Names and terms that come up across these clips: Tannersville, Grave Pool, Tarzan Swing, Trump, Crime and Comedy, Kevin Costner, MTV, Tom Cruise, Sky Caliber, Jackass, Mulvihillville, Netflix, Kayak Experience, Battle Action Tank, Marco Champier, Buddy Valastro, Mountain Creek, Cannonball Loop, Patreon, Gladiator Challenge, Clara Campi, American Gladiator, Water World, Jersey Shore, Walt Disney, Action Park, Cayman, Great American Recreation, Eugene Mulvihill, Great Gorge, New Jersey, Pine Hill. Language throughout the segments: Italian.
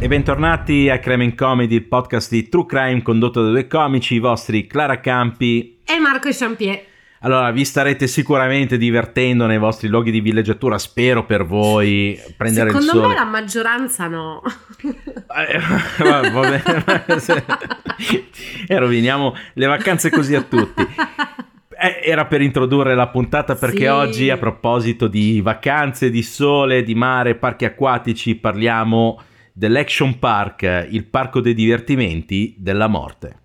E bentornati a Crime and Comedy, il podcast di True Crime condotto da due comici, i vostri Clara Campi e Marco Champier. Allora, vi starete sicuramente divertendo nei vostri luoghi di villeggiatura, spero per voi, prendere secondo il sole. Secondo me la maggioranza no. Vabbè, e roviniamo le vacanze così a tutti. Era per introdurre la puntata perché sì. Oggi, a proposito di vacanze, di sole, di mare, parchi acquatici, parliamo dell'Action Park, il parco dei divertimenti della morte.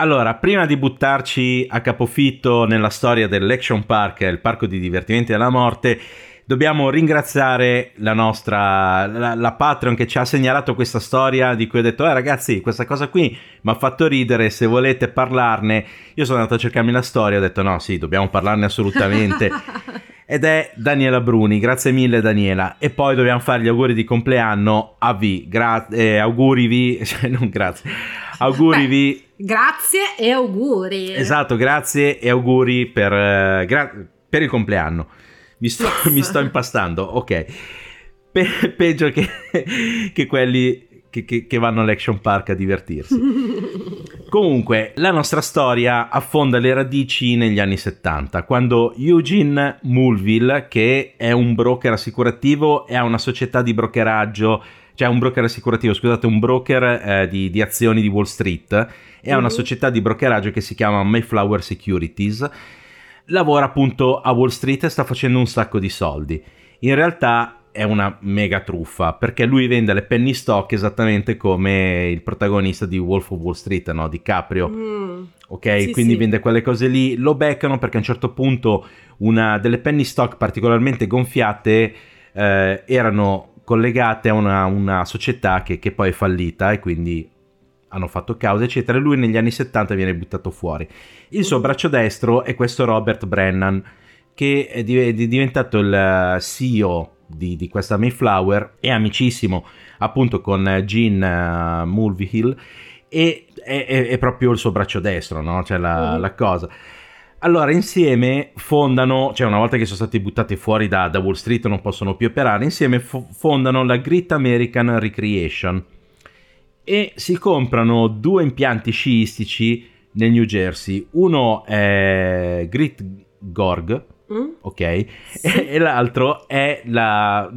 Allora, prima di buttarci a capofitto nella storia dell'Action Park, il parco di divertimenti della morte, dobbiamo ringraziare la nostra la Patreon che ci ha segnalato questa storia di cui ho detto ragazzi, questa cosa qui mi ha fatto ridere, se volete parlarne. Io sono andato a cercarmi la storia, ho detto no, sì, dobbiamo parlarne assolutamente. Ed è Daniela Bruni, grazie mille Daniela. E poi dobbiamo fare gli auguri di compleanno a V, augurivi. Grazie e auguri. Esatto, grazie e auguri per il compleanno. Mi sto impastando, ok. Peggio che quelli che vanno all'Action Park a divertirsi. Comunque, la nostra storia affonda le radici negli anni 70, quando Eugene Mulvihill, che è un broker assicurativo e ha una società di brokeraggio, cioè un broker assicurativo, scusate, un broker di azioni di Wall Street, e ha una società di brokeraggio che si chiama Mayflower Securities, lavora appunto a Wall Street e sta facendo un sacco di soldi. In realtà è una mega truffa, perché lui vende le penny stock esattamente come il protagonista di Wolf of Wall Street, no? DiCaprio. Ok, sì, quindi sì. Vende quelle cose lì, lo beccano perché a un certo punto una delle penny stock particolarmente gonfiate erano collegate a una società che poi è fallita e quindi hanno fatto causa eccetera. Lui negli anni 70 viene buttato fuori. Il suo braccio destro è questo Robert Brennan, che è diventato il CEO di questa Mayflower, è amicissimo appunto con Eugene Mulvihill e è proprio il suo braccio destro, no? Cioè la cosa. Allora insieme fondano, cioè una volta che sono stati buttati fuori da Wall Street non possono più operare, insieme fondano la Great American Recreation e si comprano due impianti sciistici nel New Jersey. Uno è Great Gorge, ok, sì. e l'altro è nella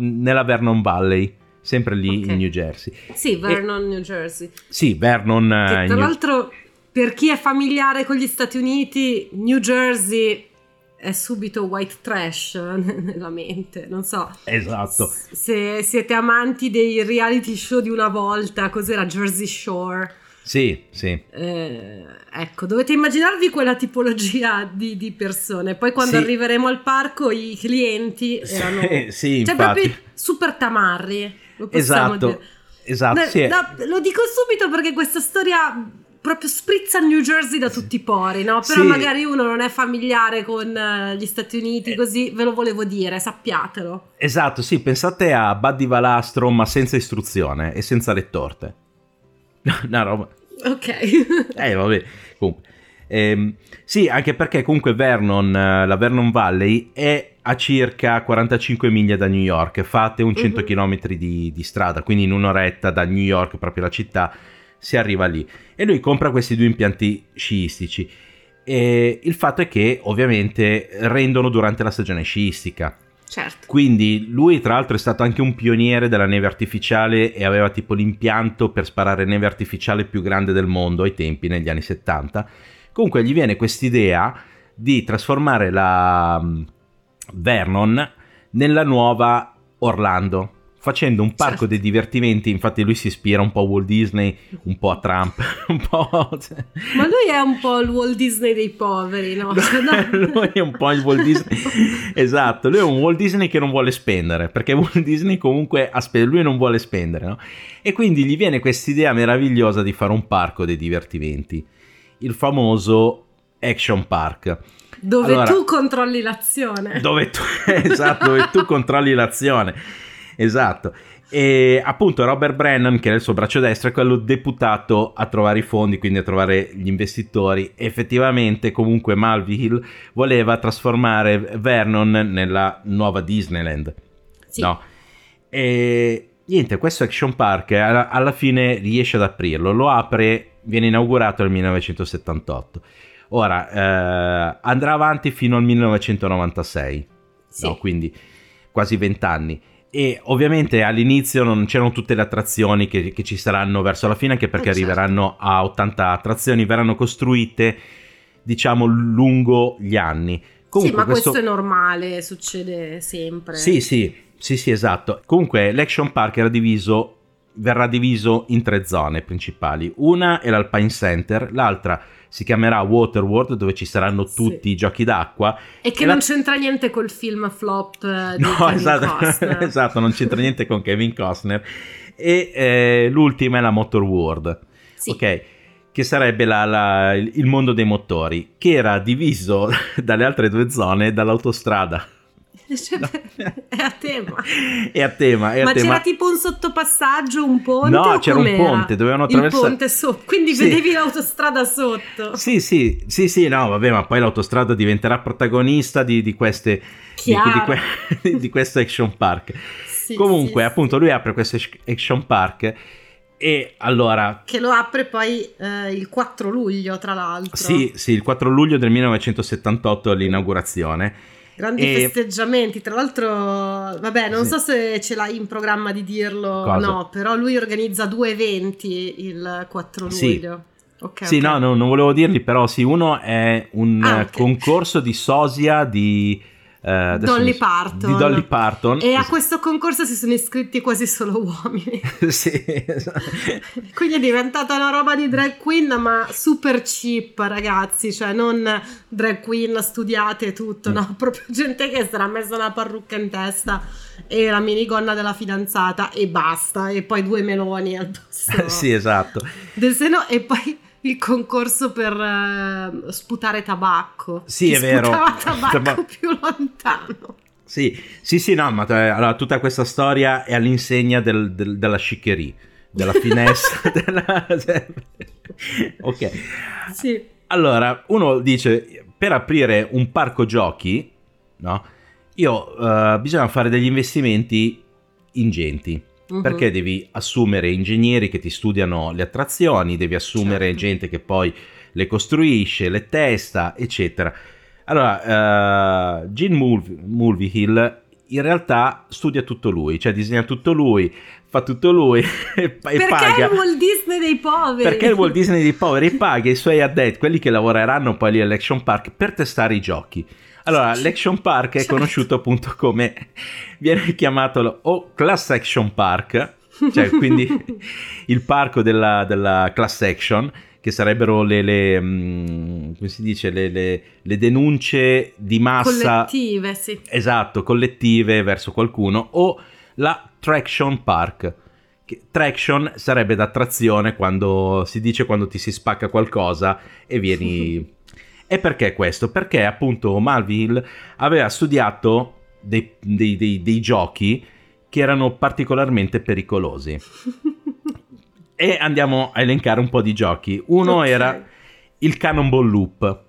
Vernon Valley, sempre lì, okay. In New Jersey. Sì, Vernon, New Jersey. Sì, Vernon. Che tra l'altro, per chi è familiare con gli Stati Uniti, New Jersey è subito white trash nella mente, non so. Esatto. Se siete amanti dei reality show di una volta, cos'era Jersey Shore? Sì, sì. Ecco, dovete immaginarvi quella tipologia di persone. Poi quando sì. Arriveremo al parco i clienti erano sì, cioè infatti. Proprio super tamarri, lo possiamo dire. Esatto. Sì. Lo dico subito perché questa storia proprio sprizza New Jersey da tutti i pori, no? Però sì. Magari uno non è familiare con gli Stati Uniti, così ve lo volevo dire, sappiatelo. Esatto, sì, pensate a Buddy Valastro ma senza istruzione e senza le torte. No, roba. Ok. Vabbè, comunque. Sì, anche perché comunque Vernon, la Vernon Valley, è a circa 45 miglia da New York, fate un 100 km di strada, quindi in un'oretta da New York, proprio la città, si arriva lì. E lui compra questi due impianti sciistici e il fatto è che ovviamente rendono durante la stagione sciistica. Certo. Quindi lui tra l'altro è stato anche un pioniere della neve artificiale e aveva tipo l'impianto per sparare neve artificiale più grande del mondo ai tempi, negli anni 70. Comunque gli viene quest'idea di trasformare la Vernon nella nuova Orlando, facendo un parco dei divertimenti. Infatti lui si ispira un po' a Walt Disney, un po' a Trump, un po'... Ma lui è un po' il Walt Disney dei poveri, no? Lui è un po' il Walt Disney, esatto, lui è un Walt Disney che non vuole spendere, perché Walt Disney comunque lui non vuole spendere, no? E quindi gli viene quest'idea meravigliosa di fare un parco dei divertimenti, il famoso Action Park. Dove allora, tu controlli l'azione. Dove tu controlli l'azione. Esatto, E appunto Robert Brennan, che era il suo braccio destro, è quello deputato a trovare i fondi, quindi a trovare gli investitori. Effettivamente comunque Mulvihill voleva trasformare Vernon nella nuova Disneyland, sì. No? E niente, questo Action Park alla fine riesce ad aprirlo, lo apre, viene inaugurato nel 1978. Ora andrà avanti fino al 1996, sì. No? Quindi quasi 20 anni. E ovviamente all'inizio non c'erano tutte le attrazioni che ci saranno verso la fine, anche perché arriveranno a 80 attrazioni, verranno costruite diciamo lungo gli anni. Comunque, sì, ma questo è normale, succede sempre. Sì, esatto. Comunque l'Action Park verrà diviso in 3 zone principali. Una è l'Alpine Center, l'altra si chiamerà Water World, dove ci saranno tutti i giochi d'acqua. E che non c'entra niente col film flop di Kevin Costner. Esatto, non c'entra niente con Kevin Costner. E l'ultima è la Motor World, sì. Ok, che sarebbe il mondo dei motori, che era diviso dalle altre 2 zone dall'autostrada. Cioè, no. È a tema. Ma c'era tipo un sottopassaggio, un ponte? No, c'era un ponte, dovevano attraversare il ponte sotto, quindi sì. Vedevi l'autostrada sotto. Sì, no, vabbè, ma poi l'autostrada diventerà protagonista di questo Action Park. Sì, comunque, sì, appunto, lui apre questo Action Park. E allora, che lo apre poi il 4 luglio, tra l'altro. Sì, il 4 luglio del 1978 l'inaugurazione. Grandi festeggiamenti, tra l'altro, vabbè, non so se ce l'hai in programma di dirlo. Cosa? No, però lui organizza 2 eventi il 4 luglio. Sì, okay. No, non volevo dirli, però sì, uno è un concorso di sosia di Dolly Parton. E a questo concorso si sono iscritti quasi solo uomini. Sì, esatto. Quindi è diventata una roba di drag queen, ma super cheap, ragazzi. Cioè non drag queen studiate tutto, no? Proprio gente che sarà messa la parrucca in testa e la minigonna della fidanzata e basta. E poi 2 meloni addosso. Sì, esatto. Del seno. E poi il concorso per sputare tabacco. Sì, chi è vero. Tabacco più lontano. Sì, no, ma allora, tutta questa storia è all'insegna della chic-erie, della finestra. Ok. Sì. Allora, uno dice, per aprire un parco giochi, no? Bisogna fare degli investimenti ingenti. Perché devi assumere ingegneri che ti studiano le attrazioni, devi assumere gente che poi le costruisce, le testa, eccetera. Allora, Eugene Mulvihill in realtà studia tutto lui, cioè disegna tutto lui, fa tutto lui e perché paga. Perché è il Walt Disney dei poveri? Perché è il Walt Disney dei poveri, paga i suoi addetti, quelli che lavoreranno poi lì all'Action Park per testare i giochi. Allora, l'Action Park è conosciuto appunto come, viene chiamato Class Action Park, cioè quindi il parco della class action, che sarebbero le denunce di massa collettive, sì. Esatto, collettive verso qualcuno, o la Traction Park. Traction sarebbe da trazione, quando ti si spacca qualcosa e vieni. E perché questo? Perché appunto Mulvihill aveva studiato dei giochi che erano particolarmente pericolosi. E andiamo a elencare un po' di giochi. Uno era il Cannonball Loop.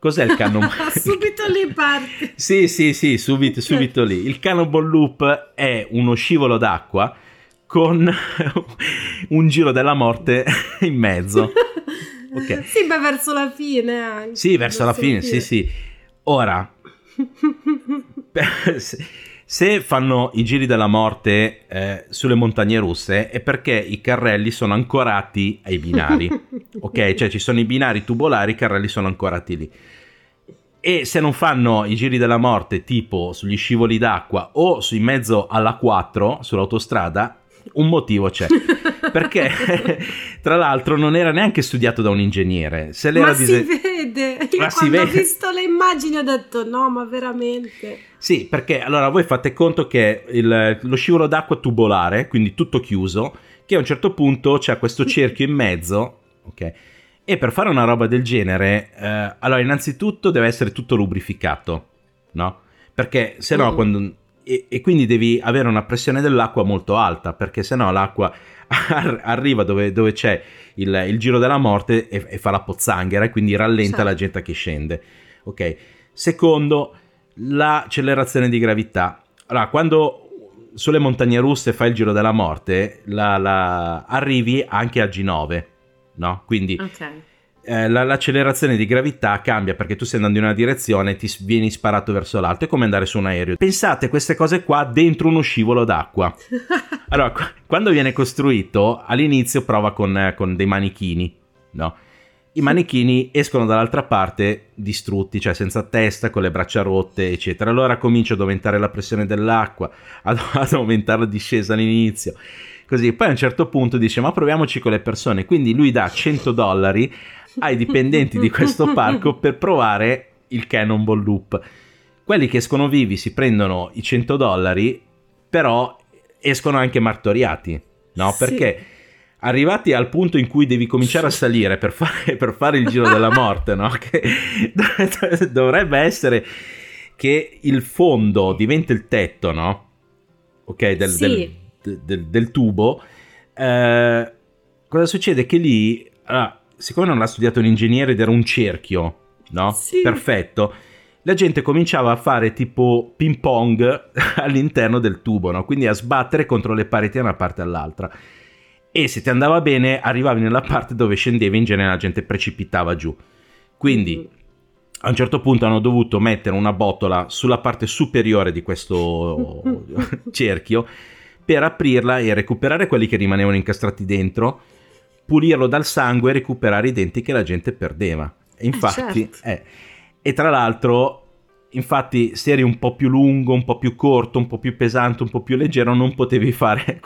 Cos'è il Cannonball Loop? Subito lì parte. Sì, subito lì. Il Cannonball Loop è uno scivolo d'acqua con un giro della morte in mezzo. Okay. Sì, ma verso la fine anche. Sì, verso la fine, sì. Ora, se fanno i giri della morte sulle montagne russe è perché i carrelli sono ancorati ai binari, ok? Cioè ci sono i binari tubolari, i carrelli sono ancorati lì. E se non fanno i giri della morte tipo sugli scivoli d'acqua o in mezzo alla 4 sull'autostrada, un motivo c'è. Perché tra l'altro non era neanche studiato da un ingegnere, si vede. Io quando ho visto le immagini ho detto no, ma veramente. Sì, perché allora voi fate conto che lo scivolo d'acqua tubolare, quindi tutto chiuso, che a un certo punto c'è questo cerchio in mezzo, ok? E per fare una roba del genere allora innanzitutto deve essere tutto lubrificato, no? Perché se no quando e quindi devi avere una pressione dell'acqua molto alta, perché sennò l'acqua arriva dove c'è il giro della morte e fa la pozzanghera, e quindi rallenta la gente che scende. Ok. Secondo, l'accelerazione di gravità. Allora, quando sulle montagne russe fai il giro della morte, arrivi anche a G9, no? Quindi l'accelerazione di gravità cambia, perché tu stai andando in una direzione e ti vieni sparato verso l'alto. È come andare su un aereo. Pensate queste cose qua dentro uno scivolo d'acqua. Allora, quando viene costruito, all'inizio prova con dei manichini, no? I manichini escono dall'altra parte distrutti, cioè senza testa, con le braccia rotte, eccetera. Allora comincia ad aumentare la pressione dell'acqua, ad aumentare la discesa all'inizio, così. Poi a un certo punto dice, ma proviamoci con le persone. Quindi lui dà $100 ai dipendenti di questo parco per provare il Cannonball Loop. Quelli che escono vivi si prendono i $100, però escono anche martoriati, no? Sì. Perché arrivati al punto in cui devi cominciare a salire per fare il giro della morte, no? Che dovrebbe essere che il fondo diventa il tetto, no? Ok, del tubo. Cosa succede? Che lì, siccome non l'ha studiato un ingegnere ed era un cerchio, no? Sì. Perfetto. La gente cominciava a fare tipo ping pong all'interno del tubo, no? Quindi a sbattere contro le pareti da una parte all'altra. E se ti andava bene arrivavi nella parte dove scendevi, in genere la gente precipitava giù. Quindi a un certo punto hanno dovuto mettere una botola sulla parte superiore di questo cerchio per aprirla e recuperare quelli che rimanevano incastrati dentro, pulirlo dal sangue e recuperare i denti che la gente perdeva. Infatti, e tra l'altro, infatti, se eri un po' più lungo, un po' più corto, un po' più pesante, un po' più leggero, non potevi fare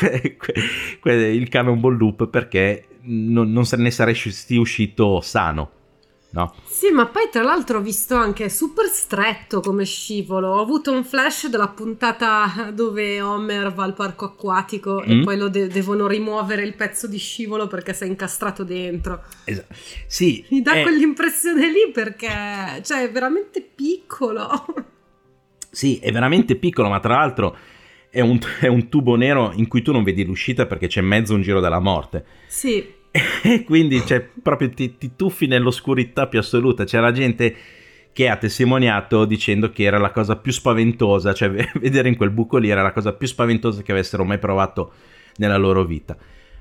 il Cannonball Loop, perché non ne saresti uscito sano, no? Sì, ma poi tra l'altro ho visto anche super stretto come scivolo. Ho avuto un flash della puntata dove Homer va al parco acquatico e poi lo devono rimuovere il pezzo di scivolo perché si è incastrato dentro. Esatto. Sì, mi dà quell'impressione lì, perché cioè è veramente piccolo. Sì, è veramente piccolo, ma tra l'altro è un tubo nero in cui tu non vedi l'uscita perché c'è in mezzo un giro della morte. Sì. E quindi cioè, proprio ti tuffi nell'oscurità più assoluta. C'era gente che ha testimoniato dicendo che era la cosa più spaventosa, cioè vedere in quel buco lì era la cosa più spaventosa che avessero mai provato nella loro vita.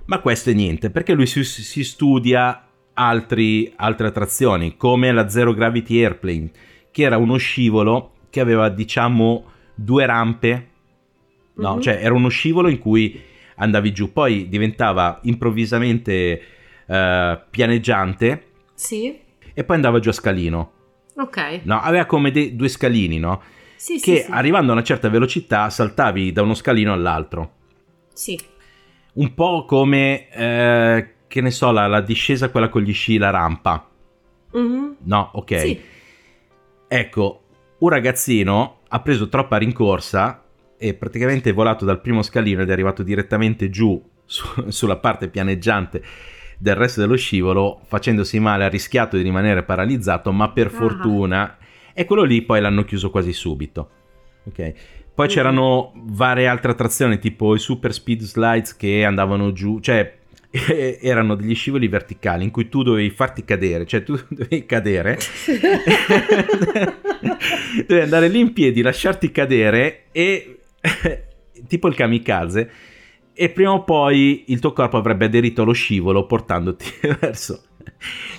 Ma questo è niente, perché lui si studia altre attrazioni, come la Zero Gravity Airplane, che era uno scivolo che aveva, diciamo, due rampe, no? Mm-hmm. Cioè era uno scivolo in cui andavi giù, poi diventava improvvisamente pianeggiante. Sì. E poi andava giù a scalino. Ok. No, aveva come due scalini, no? Sì, che sì, arrivando a una certa velocità saltavi da uno scalino all'altro. Sì. Un po' come, che ne so, la discesa quella con gli sci, la rampa. Mm-hmm. No, ok. Sì. Ecco, un ragazzino ha preso troppa rincorsa e praticamente è volato dal primo scalino ed è arrivato direttamente giù sulla parte pianeggiante del resto dello scivolo, facendosi male, ha rischiato di rimanere paralizzato, ma per fortuna, e quello lì poi l'hanno chiuso quasi subito. Ok. Poi c'erano varie altre attrazioni, tipo i super speed slides che andavano giù, cioè erano degli scivoli verticali in cui tu dovevi farti cadere, cioè tu dovevi cadere dovevi andare lì in piedi, lasciarti cadere e tipo il kamikaze, e prima o poi il tuo corpo avrebbe aderito allo scivolo portandoti verso.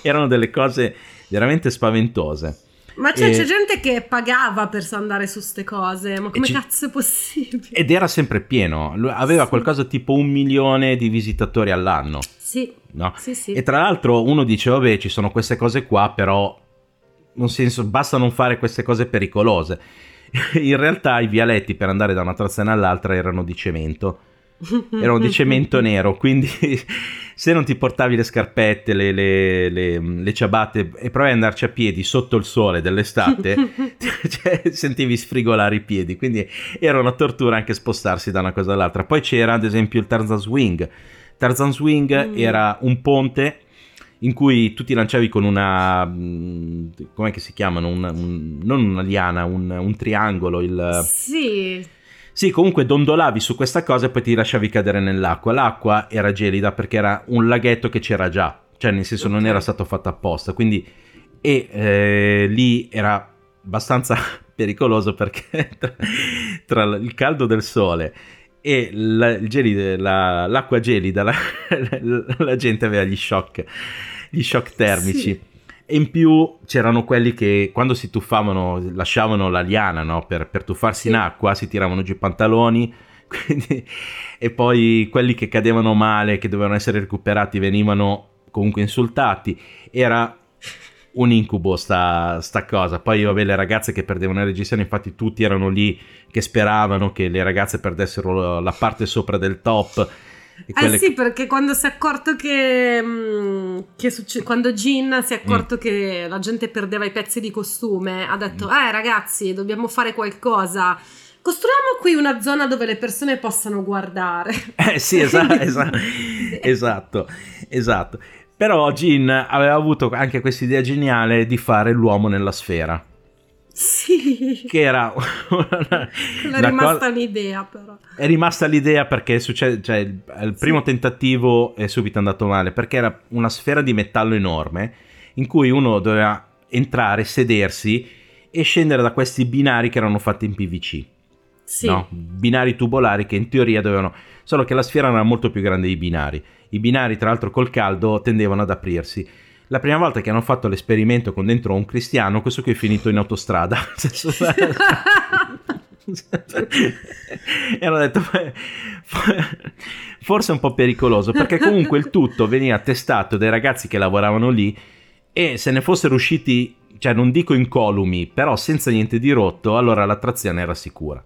Erano delle cose veramente spaventose. Ma c'è gente che pagava per andare su ste cose, ma come cazzo è possibile? Ed era sempre pieno, aveva qualcosa tipo 1 milione di visitatori all'anno. Sì. No? Sì, sì. E tra l'altro uno dice, vabbè, ci sono queste cose qua, però nel senso, basta non fare queste cose pericolose. In realtà i vialetti per andare da una attrazione all'altra erano di cemento nero, quindi se non ti portavi le scarpette, le ciabatte e provavi ad andarci a piedi sotto il sole dell'estate cioè, sentivi sfrigolare i piedi, quindi era una tortura anche spostarsi da una cosa all'altra. Poi c'era ad esempio il Tarzan Swing. Tarzan Swing era un ponte in cui tu ti lanciavi con una, com'è che si chiamano, non una liana, un triangolo, il... Sì, Sì, comunque dondolavi su questa cosa e poi ti lasciavi cadere nell'acqua. L'acqua era gelida perché era un laghetto che c'era già, cioè nel senso non era stato fatto apposta, quindi lì era abbastanza pericoloso perché tra il caldo del sole e l'acqua gelida la gente aveva gli shock termici. Sì. E in più c'erano quelli che quando si tuffavano lasciavano la liana, no? per tuffarsi in acqua, si tiravano giù i pantaloni, quindi... e poi quelli che cadevano male, che dovevano essere recuperati, venivano comunque insultati. Era un incubo sta cosa. Poi vabbè, le ragazze che perdevano la registrazione, infatti tutti erano lì che speravano che le ragazze perdessero la parte sopra del top. Sì, perché quando si è accorto quando Gin si è accorto che la gente perdeva i pezzi di costume, ha detto ragazzi, dobbiamo fare qualcosa, costruiamo qui una zona dove le persone possano guardare. Sì, esatto. Però Gin aveva avuto anche questa idea geniale di fare l'uomo nella sfera. Sì, che era un'idea, però è rimasta l'idea perché succede, cioè il primo tentativo è subito andato male perché era una sfera di metallo enorme in cui uno doveva entrare, sedersi e scendere da questi binari che erano fatti in PVC, no? Binari tubolari che in teoria dovevano, solo che la sfera era molto più grande dei binari. I binari, tra l'altro, col caldo tendevano ad aprirsi. La prima volta che hanno fatto l'esperimento con dentro un cristiano, questo qui è finito in autostrada. E hanno detto, forse è un po' pericoloso, perché comunque il tutto veniva testato dai ragazzi che lavoravano lì e se ne fossero usciti, cioè non dico incolumi, però senza niente di rotto, allora la trazione era sicura.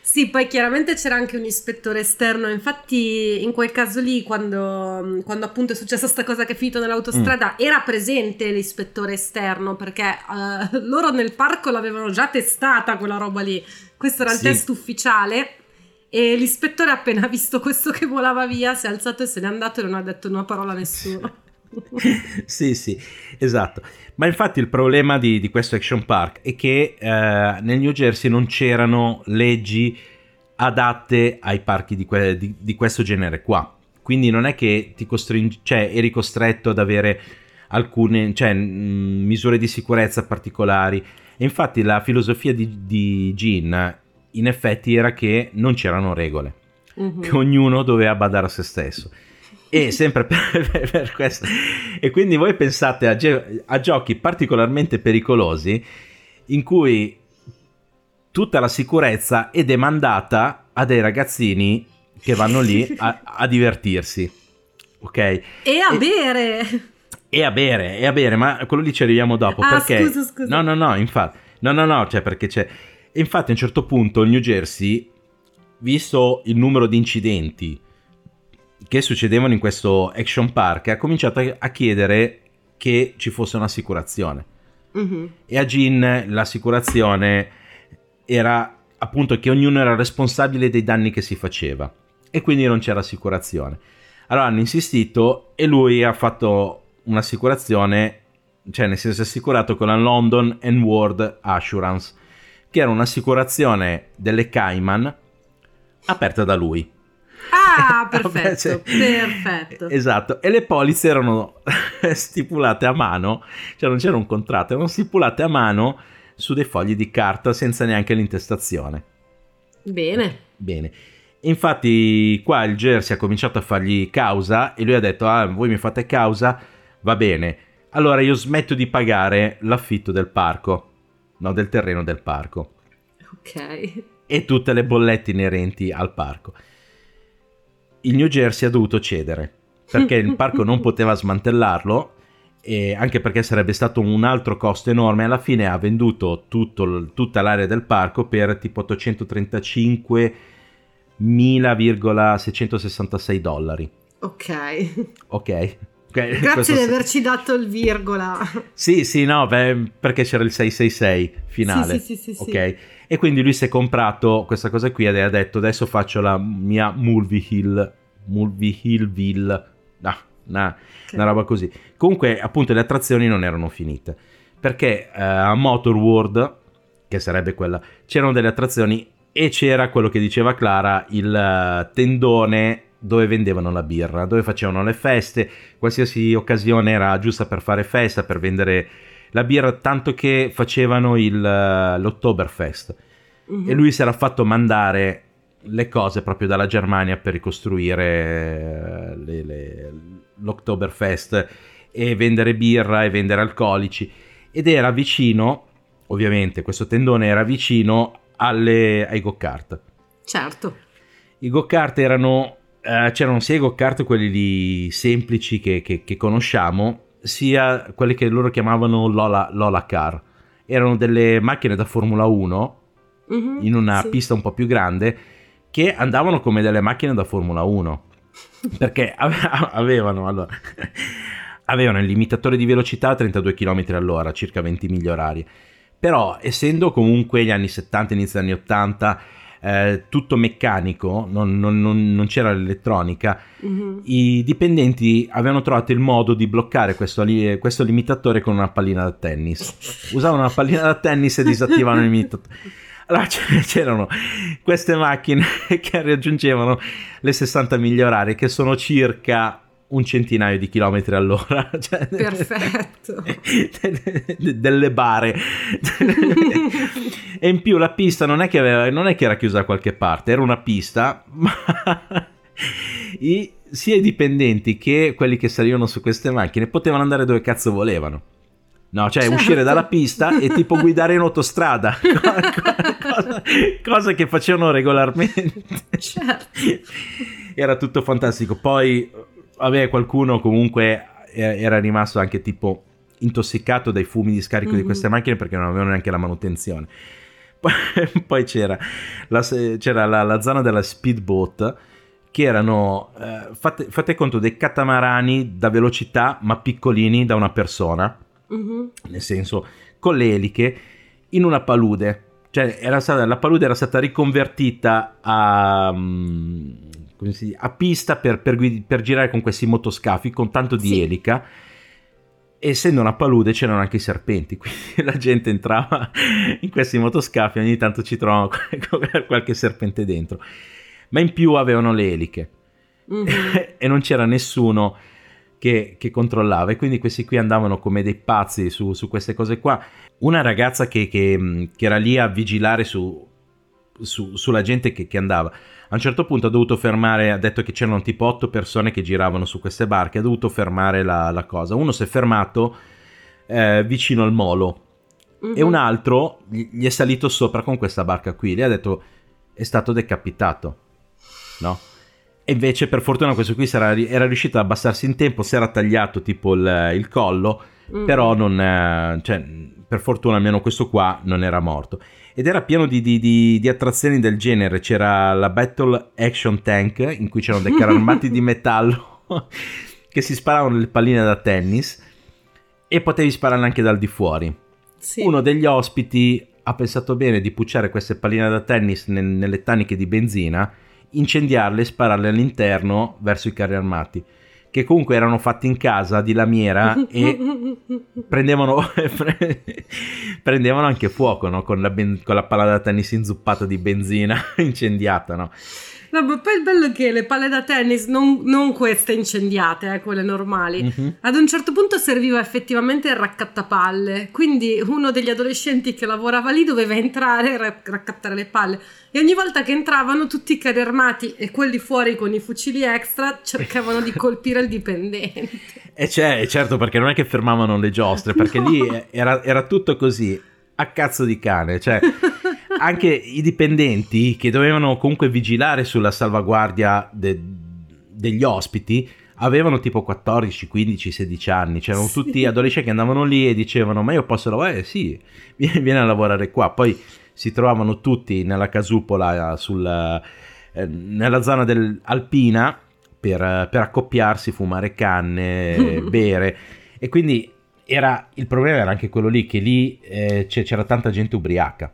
Sì, poi chiaramente c'era anche un ispettore esterno, infatti in quel caso lì quando appunto è successa sta cosa che è finito nell'autostrada era presente l'ispettore esterno perché loro nel parco l'avevano già testata quella roba lì, questo era il test ufficiale e l'ispettore appena visto questo che volava via si è alzato e se n'è andato e non ha detto una parola a nessuno. Sì, esatto. Ma infatti il problema di questo Action Park è che nel New Jersey non c'erano leggi adatte ai parchi di questo genere qua, quindi non è che eri costretto ad avere alcune misure di sicurezza particolari. E infatti la filosofia di Gene in effetti era che non c'erano regole, che ognuno doveva badare a se stesso. E sempre per questo. E quindi voi pensate a giochi particolarmente pericolosi in cui tutta la sicurezza è demandata a dei ragazzini che vanno lì a divertirsi, ok? E a bere, ma quello lì ci arriviamo dopo. Perché? Scusa. Infatti a un certo punto il New Jersey, visto il numero di incidenti che succedevano in questo Action Park, ha cominciato a chiedere che ci fosse un'assicurazione. E a Gene l'assicurazione era appunto che ognuno era responsabile dei danni che si faceva e quindi non c'era assicurazione. Allora hanno insistito e lui ha fatto un'assicurazione, cioè nel senso assicurato con la London and World Assurance, che era un'assicurazione delle Cayman aperta da lui. Ah, perfetto. Esatto, e le polizze erano stipulate a mano, cioè non c'era un contratto, erano stipulate a mano su dei fogli di carta senza neanche l'intestazione. Bene. Infatti qua il Jersey ha cominciato a fargli causa e lui ha detto, voi mi fate causa, va bene, allora io smetto di pagare l'affitto del parco, no, del terreno del parco. Ok. E tutte le bollette inerenti al parco. Il New Jersey ha dovuto cedere perché il parco non poteva smantellarlo, e anche perché sarebbe stato un altro costo enorme. Alla fine ha venduto tutta l'area del parco per tipo $835.666. Ok. Grazie di averci dato il virgola. Perché c'era il 666 finale. Sì. Ok. E quindi lui si è comprato questa cosa qui e ha detto, adesso faccio la mia Mulvihillville. Una roba così. Comunque appunto le attrazioni non erano finite, perché a Motor World, che sarebbe quella, c'erano delle attrazioni e c'era quello che diceva Clara, il tendone dove vendevano la birra, dove facevano le feste, qualsiasi occasione era giusta per fare festa, per vendere la birra, tanto che facevano l'Oktoberfest. Mm-hmm. E lui si era fatto mandare le cose proprio dalla Germania per ricostruire l'Oktoberfest e vendere birra e vendere alcolici, ed era vicino, ovviamente questo tendone era vicino ai go-kart. Certo. I go-kart erano, c'erano sia i go-kart quelli lì semplici che conosciamo, sia quelli che loro chiamavano Lola Car. Erano delle macchine da Formula 1, mm-hmm, in una pista un po' più grande, che andavano come delle macchine da Formula 1 perché avevano il limitatore di velocità a 32 km all'ora, circa 20 miglia orarie. Però essendo comunque gli anni 70, inizio anni 80, tutto meccanico, non c'era l'elettronica, mm-hmm, i dipendenti avevano trovato il modo di bloccare questo limitatore con una pallina da tennis. Usavano una pallina da tennis e disattivavano il limitatore. Allora c'erano queste macchine che raggiungevano le 60 miglia orarie, che sono circa un centinaio di chilometri all'ora. Cioè, perfetto. Delle bare. E in più la pista non è che era chiusa da qualche parte, era una pista, ma sia i dipendenti che quelli che salivano su queste macchine potevano andare dove cazzo volevano. No, cioè, certo, uscire dalla pista e tipo guidare in autostrada, cosa che facevano regolarmente. Certo. Era tutto fantastico. Poi vabbè, qualcuno comunque era rimasto anche tipo intossicato dai fumi di scarico, mm-hmm, di queste macchine, perché non avevano neanche la manutenzione. Poi c'era la zona della speedboat, che erano, fate conto, dei catamarani da velocità ma piccolini da una persona, mm-hmm, nel senso con le eliche, in una palude. Cioè la palude era stata riconvertita a pista per girare con questi motoscafi con tanto di elica. Essendo una palude c'erano anche i serpenti, quindi la gente entrava in questi motoscafi, ogni tanto ci trovavano qualche serpente dentro, ma in più avevano le eliche, mm-hmm, e non c'era nessuno che controllava, e quindi questi qui andavano come dei pazzi su queste cose qua. Una ragazza che era lì a vigilare sulla gente che andava, a un certo punto ha dovuto fermare, ha detto che c'erano tipo 8 persone che giravano su queste barche, ha dovuto fermare la cosa. Uno si è fermato vicino al molo, mm-hmm, e un altro gli è salito sopra con questa barca qui, gli ha detto è stato decapitato, no? E invece per fortuna questo qui era riuscito ad abbassarsi in tempo, si era tagliato tipo il collo, mm-hmm, però non, cioè, per fortuna almeno questo qua non era morto. Ed era pieno di attrazioni del genere. C'era la Battle Action Tank, in cui c'erano dei carri armati di metallo che si sparavano le palline da tennis, e potevi spararle anche dal di fuori. Sì. Uno degli ospiti ha pensato bene di pucciare queste palline da tennis nelle taniche di benzina, incendiarle e spararle all'interno verso i carri armati, che comunque erano fatti in casa di lamiera e prendevano anche fuoco, no? Con la palla da tennis inzuppata di benzina incendiata, no? No, ma poi il bello è che le palle da tennis, non queste incendiate, quelle normali, mm-hmm, ad un certo punto serviva effettivamente il raccattapalle, quindi uno degli adolescenti che lavorava lì doveva entrare e raccattare le palle, e ogni volta che entravano tutti i carri armati e quelli fuori con i fucili extra cercavano di colpire il dipendente. Certo, perché non è che fermavano le giostre, perché no, lì era tutto così, a cazzo di cane, cioè... Anche i dipendenti che dovevano comunque vigilare sulla salvaguardia degli ospiti avevano tipo 14, 15, 16 anni, c'erano, sì, tutti adolescenti che andavano lì e dicevano ma io posso lavorare? Sì, vieni a lavorare qua. Poi si trovavano tutti nella casupola nella zona alpina per accoppiarsi, fumare canne, bere, e quindi il problema era anche quello lì, che lì c'era tanta gente ubriaca.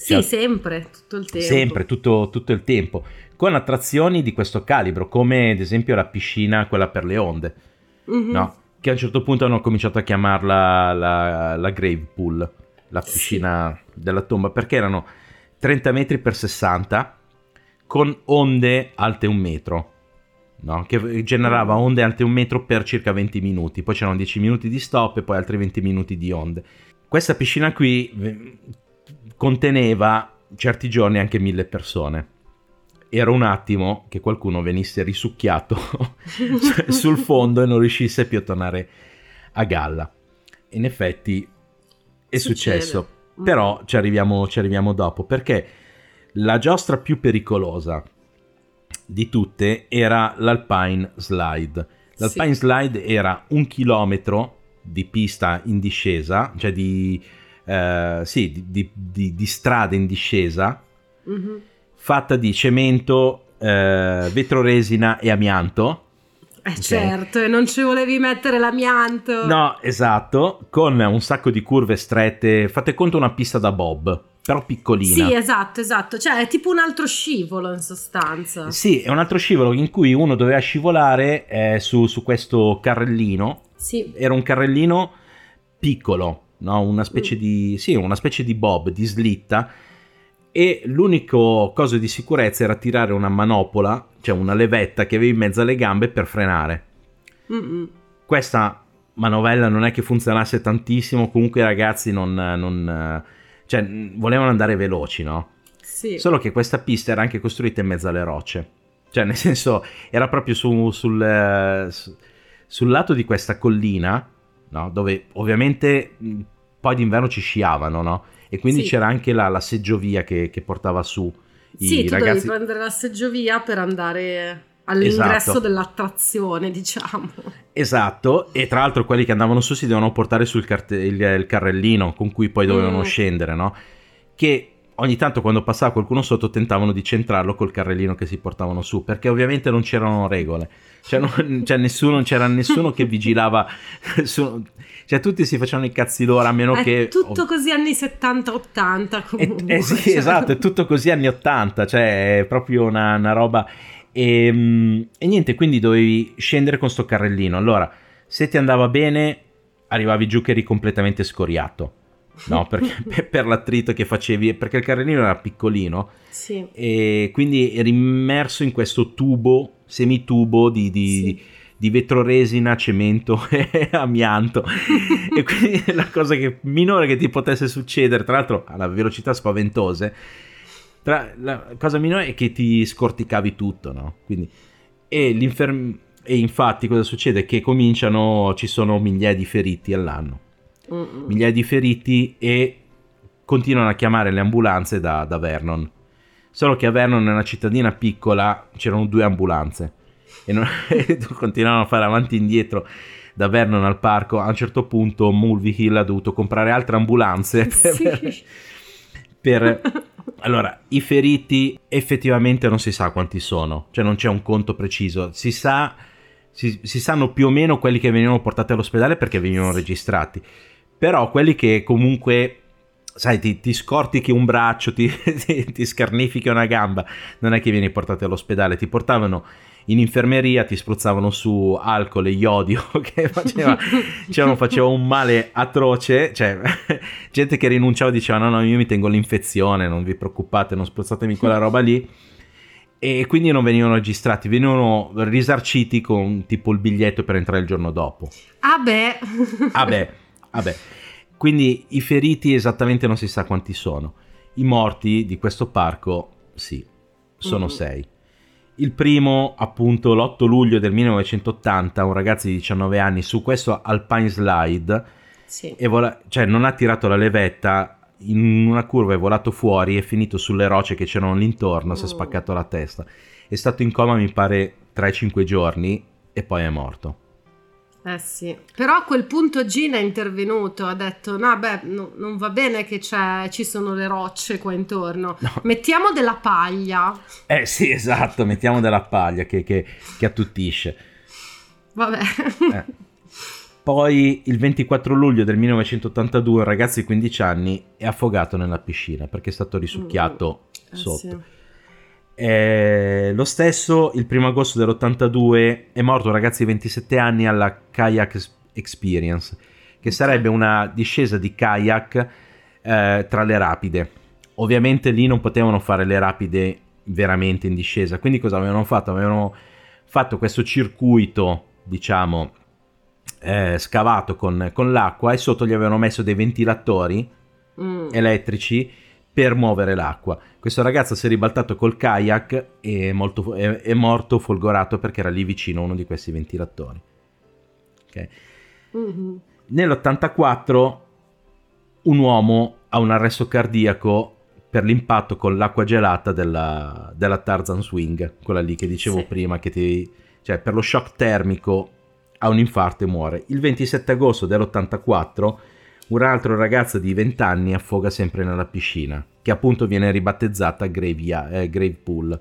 Sì, sempre, tutto il tempo. Sempre, tutto il tempo, con attrazioni di questo calibro, come ad esempio la piscina, quella per le onde, mm-hmm, no? Che a un certo punto hanno cominciato a chiamarla la Grave Pool, la piscina, sì, della tomba, perché erano 30 metri per 60 con onde alte un metro, no? Che generava onde alte un metro per circa 20 minuti, poi c'erano 10 minuti di stop e poi altri 20 minuti di onde. Questa piscina qui conteneva certi giorni anche 1000 persone. Era un attimo che qualcuno venisse risucchiato sul fondo e non riuscisse più a tornare a galla. In effetti è successo, però ci arriviamo dopo, perché la giostra più pericolosa di tutte era l'Alpine Slide. L'Alpine Slide era 1 chilometro di pista in discesa, cioè di strada in discesa, fatta di cemento, vetroresina e amianto. Okay. Certo, e non ci volevi mettere l'amianto. No, esatto, con un sacco di curve strette, fate conto una pista da bob, però piccolina. Sì, esatto, cioè è tipo un altro scivolo in sostanza. Sì, è un altro scivolo in cui uno doveva scivolare su questo carrellino. Sì. Era un carrellino piccolo, no? Una specie di bob, di slitta. E l'unico cosa di sicurezza era tirare una manopola, cioè una levetta che avevi in mezzo alle gambe per frenare. Mm-mm. Questa manovella non è che funzionasse tantissimo, comunque i ragazzi non cioè volevano andare veloci, no? Sì. Solo che questa pista era anche costruita in mezzo alle rocce, cioè nel senso era proprio sul lato di questa collina, no? Dove ovviamente poi d'inverno ci sciavano, no? E quindi c'era anche la seggiovia che portava su i ragazzi. Sì, tu dovevi prendere la seggiovia per andare all'ingresso dell'attrazione, diciamo. Esatto, e tra l'altro quelli che andavano su si dovevano portare sul il carrellino con cui poi dovevano scendere, no? Che ogni tanto quando passava qualcuno sotto tentavano di centrarlo col carrellino che si portavano su, perché ovviamente non c'erano regole. Cioè, non c'era nessuno che vigilava su... Cioè tutti si facevano i cazzi loro, a meno che... È tutto così anni 70-80 comunque. Sì, esatto, è tutto così anni 80, cioè è proprio una roba... E niente, quindi dovevi scendere con sto carrellino. Allora, se ti andava bene, arrivavi giù che eri completamente scoriato, no? Perché, per l'attrito che facevi, perché il carrellino era piccolino. Sì. E quindi eri immerso in questo tubo, semitubo di vetroresina, cemento e amianto. E quindi la cosa minore che ti potesse succedere, tra l'altro alla velocità spaventose, la cosa minore è che ti scorticavi tutto, no? Quindi, e infatti cosa succede? Che ci sono migliaia di feriti all'anno. Mm-mm. Migliaia di feriti, e continuano a chiamare le ambulanze da Vernon. Solo che a Vernon, è una cittadina piccola, c'erano 2 ambulanze. E continuavano a fare avanti e indietro da Vernon al parco. A un certo punto Mulvihill ha dovuto comprare altre ambulanze Allora, i feriti effettivamente non si sa quanti sono, cioè non c'è un conto preciso. Si sanno più o meno quelli che venivano portati all'ospedale perché venivano registrati, però quelli che comunque... Sai, ti scortichi un braccio, ti scarnifichi una gamba, non è che vieni portato all'ospedale, ti portavano in infermeria, ti spruzzavano su alcol e iodio, che faceva un male atroce, cioè gente che rinunciava diceva no, io mi tengo l'infezione, non vi preoccupate, non spruzzatemi quella roba lì, e quindi non venivano registrati, venivano risarciti con tipo il biglietto per entrare il giorno dopo. Ah beh. Quindi i feriti esattamente non si sa quanti sono. I morti di questo parco, sì, sono 6. Il primo, appunto, l'8 luglio del 1980, un ragazzo di 19 anni su questo Alpine Slide, cioè non ha tirato la levetta, in una curva è volato fuori, è finito sulle rocce che c'erano l'intorno, si è spaccato la testa. È stato in coma, mi pare, 3-5 giorni e poi è morto. Sì, però a quel punto Gina è intervenuto, ha detto non va bene che ci sono le rocce qua intorno, no. Mettiamo della paglia. Sì, esatto, mettiamo della paglia che attutisce. Vabbè. Poi il 24 luglio del 1982 un ragazzo di 15 anni è affogato nella piscina perché è stato risucchiato sotto. Sì. Lo stesso, il 1 agosto dell'82 è morto un ragazzo di 27 anni alla Kayak Experience, che sarebbe una discesa di kayak tra le rapide. Ovviamente lì non potevano fare le rapide veramente in discesa, quindi cosa avevano fatto? Avevano fatto questo circuito, diciamo, scavato con l'acqua, e sotto gli avevano messo dei ventilatori elettrici per muovere l'acqua. Questo ragazzo si è ribaltato col kayak e è morto folgorato perché era lì vicino uno di questi ventilatori. Okay. Mm-hmm. Nell'84 un uomo ha un arresto cardiaco per l'impatto con l'acqua gelata della Tarzan Swing, quella lì che dicevo prima, che cioè per lo shock termico ha un infarto e muore. Il 27 agosto dell'84 un altro ragazzo di 20 anni affoga sempre nella piscina, che appunto viene ribattezzata Grave Pool.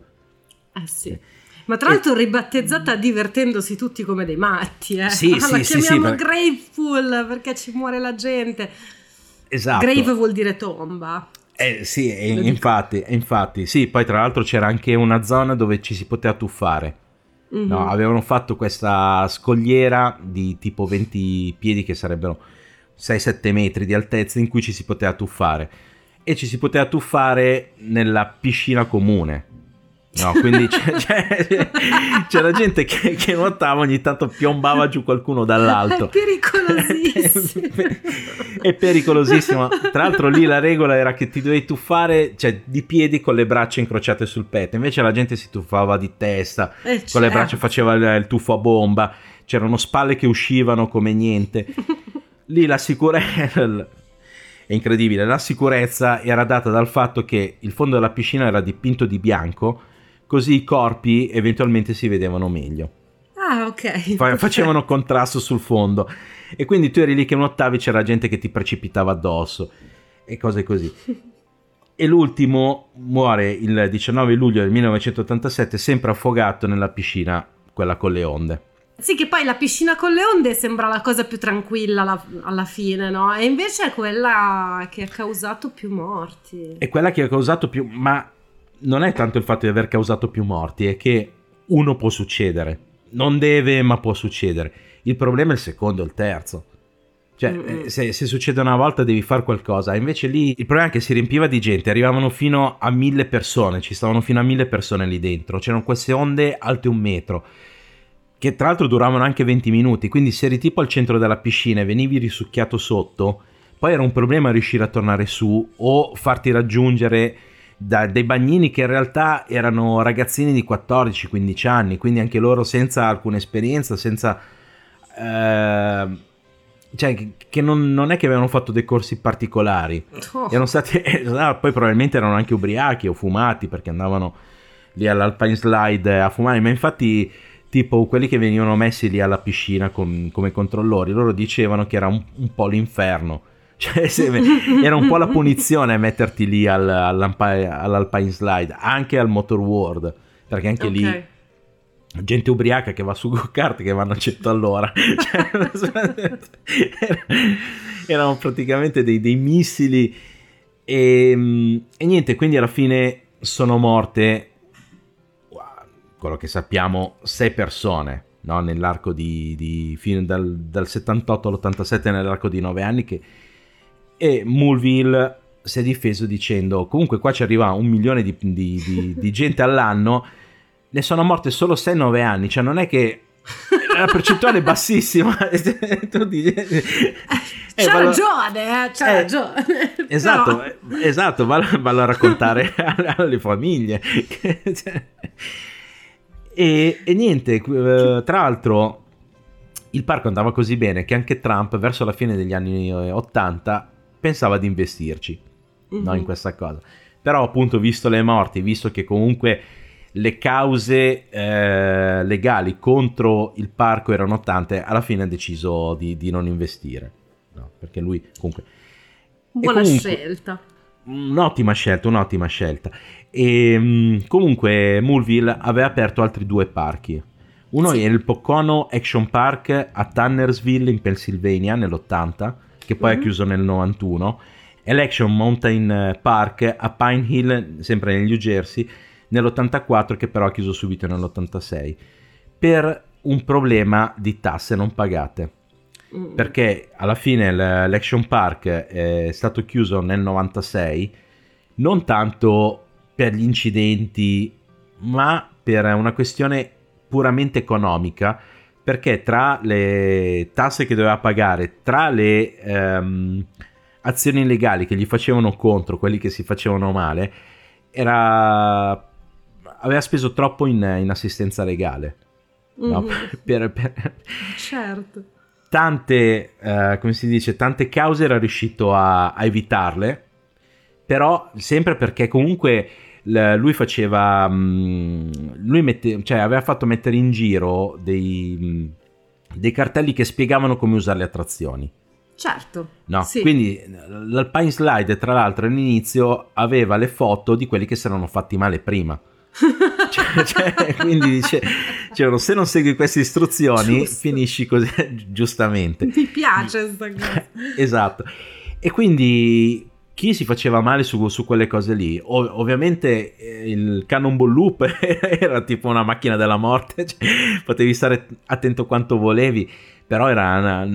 Ah sì. Ma tra l'altro ribattezzata divertendosi tutti come dei matti, eh? Sì, ah, sì, la chiamiamo Grave Pool perché ci muore la gente. Esatto. Grave vuol dire tomba. Sì, infatti, sì, poi tra l'altro c'era anche una zona dove ci si poteva tuffare. Mm-hmm. No, avevano fatto questa scogliera di tipo 20 piedi, che sarebbero 6-7 metri di altezza, in cui ci si poteva tuffare. E ci si poteva tuffare nella piscina comune. No, quindi c'era gente che nuotava, ogni tanto piombava giù qualcuno dall'alto. È pericolosissimo. È pericolosissimo. Tra l'altro lì la regola era che ti dovevi tuffare, cioè, di piedi con le braccia incrociate sul petto. Invece la gente si tuffava di testa, con le braccia faceva il tuffo a bomba. C'erano spalle che uscivano come niente. Lì la sicurezza... È incredibile, la sicurezza era data dal fatto che il fondo della piscina era dipinto di bianco, così i corpi eventualmente si vedevano meglio. Ah, ok. Facevano contrasto sul fondo, e quindi tu eri lì che nuotavi, c'era gente che ti precipitava addosso e cose così. E l'ultimo muore il 19 luglio del 1987, sempre affogato nella piscina, quella con le onde. Sì, che poi la piscina con le onde sembra la cosa più tranquilla alla fine, no? E invece è quella che ha causato più morti. È quella che ha causato più... Ma non è tanto il fatto di aver causato più morti, è che uno può succedere. Non deve, ma può succedere. Il problema è il secondo, il terzo. Cioè, se succede una volta devi fare qualcosa. Invece lì il problema è che si riempiva di gente, arrivavano fino a 1.000 persone, ci stavano fino a 1.000 persone lì dentro. C'erano queste onde alte 1 metro. Che tra l'altro duravano anche 20 minuti, quindi se eri tipo al centro della piscina e venivi risucchiato sotto, poi era un problema riuscire a tornare su o farti raggiungere da dei bagnini che in realtà erano ragazzini di 14-15 anni, quindi anche loro senza alcuna esperienza, senza... cioè che non è che avevano fatto dei corsi particolari, erano stati... poi probabilmente erano anche ubriachi o fumati perché andavano lì all'Alpine Slide a fumare, ma infatti... Tipo quelli che venivano messi lì alla piscina come controllori, loro dicevano che era un po' l'inferno, cioè era un po' la punizione metterti lì all'Alpine Slide, anche al Motor World, perché anche lì gente ubriaca che va su go-kart che vanno a 100 all'ora, cioè, erano praticamente dei missili e niente, quindi alla fine sono morte... quello che sappiamo, 6 persone, no? Nell'arco fino dal 78 all'87, nell'arco di 9 anni, e Mulvihill si è difeso dicendo: comunque qua ci arriva 1 milione di gente all'anno, ne sono morte solo 6 in 9 anni, cioè non è che la percentuale è bassissima. Tu dici, c'è ragione. Esatto, però... esatto, vallo a raccontare alle famiglie. E niente, tra l'altro il parco andava così bene che anche Trump verso la fine degli anni 80 pensava di investirci, mm-hmm, no, in questa cosa. Però appunto, visto le morti, visto che comunque le cause legali contro il parco erano tante, alla fine ha deciso di non investire, no? Perché lui comunque... Buona scelta. Un'ottima scelta. E comunque Mulvihill aveva aperto altri 2 parchi. Uno è il Pocono Action Park a Tannersville in Pennsylvania nell'80, che poi è chiuso nel 91, e l'Action Mountain Park a Pine Hill, sempre nel New Jersey, nell'84, che però ha chiuso subito nell'86 per un problema di tasse non pagate. Perché alla fine l'Action Park è stato chiuso nel 96 non tanto per gli incidenti, ma per una questione puramente economica, perché tra le tasse che doveva pagare, tra le azioni illegali che gli facevano contro quelli che si facevano male, aveva speso troppo in assistenza legale, no? Certo. Tante, come si dice, tante cause era riuscito a evitarle, però sempre perché comunque lui faceva, cioè aveva fatto mettere in giro dei cartelli che spiegavano come usare le attrazioni. Certo. No? Sì. Quindi l'Alpine Slide, tra l'altro, all'inizio aveva le foto di quelli che si erano fatti male prima. Quindi dice, cioè, se non segui queste istruzioni, finisci così, giustamente. Ti piace questa cosa. Esatto. E quindi chi si faceva male su quelle cose lì? Ovviamente il Cannonball Loop era tipo una macchina della morte, cioè, potevi stare attento quanto volevi, però era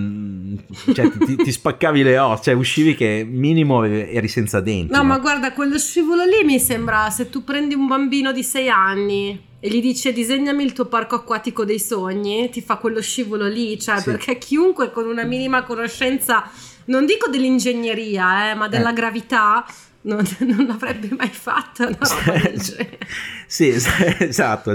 cioè, ti spaccavi le ossa, cioè uscivi che minimo eri senza denti. No, ma guarda, quello scivolo lì mi sembra, se tu prendi un bambino di 6 anni e gli dice disegnami il tuo parco acquatico dei sogni, ti fa quello scivolo lì, cioè sì. Perché chiunque con una minima conoscenza, non dico dell'ingegneria, ma della gravità, non l'avrebbe mai fatta una roba del genere. Sì, esatto,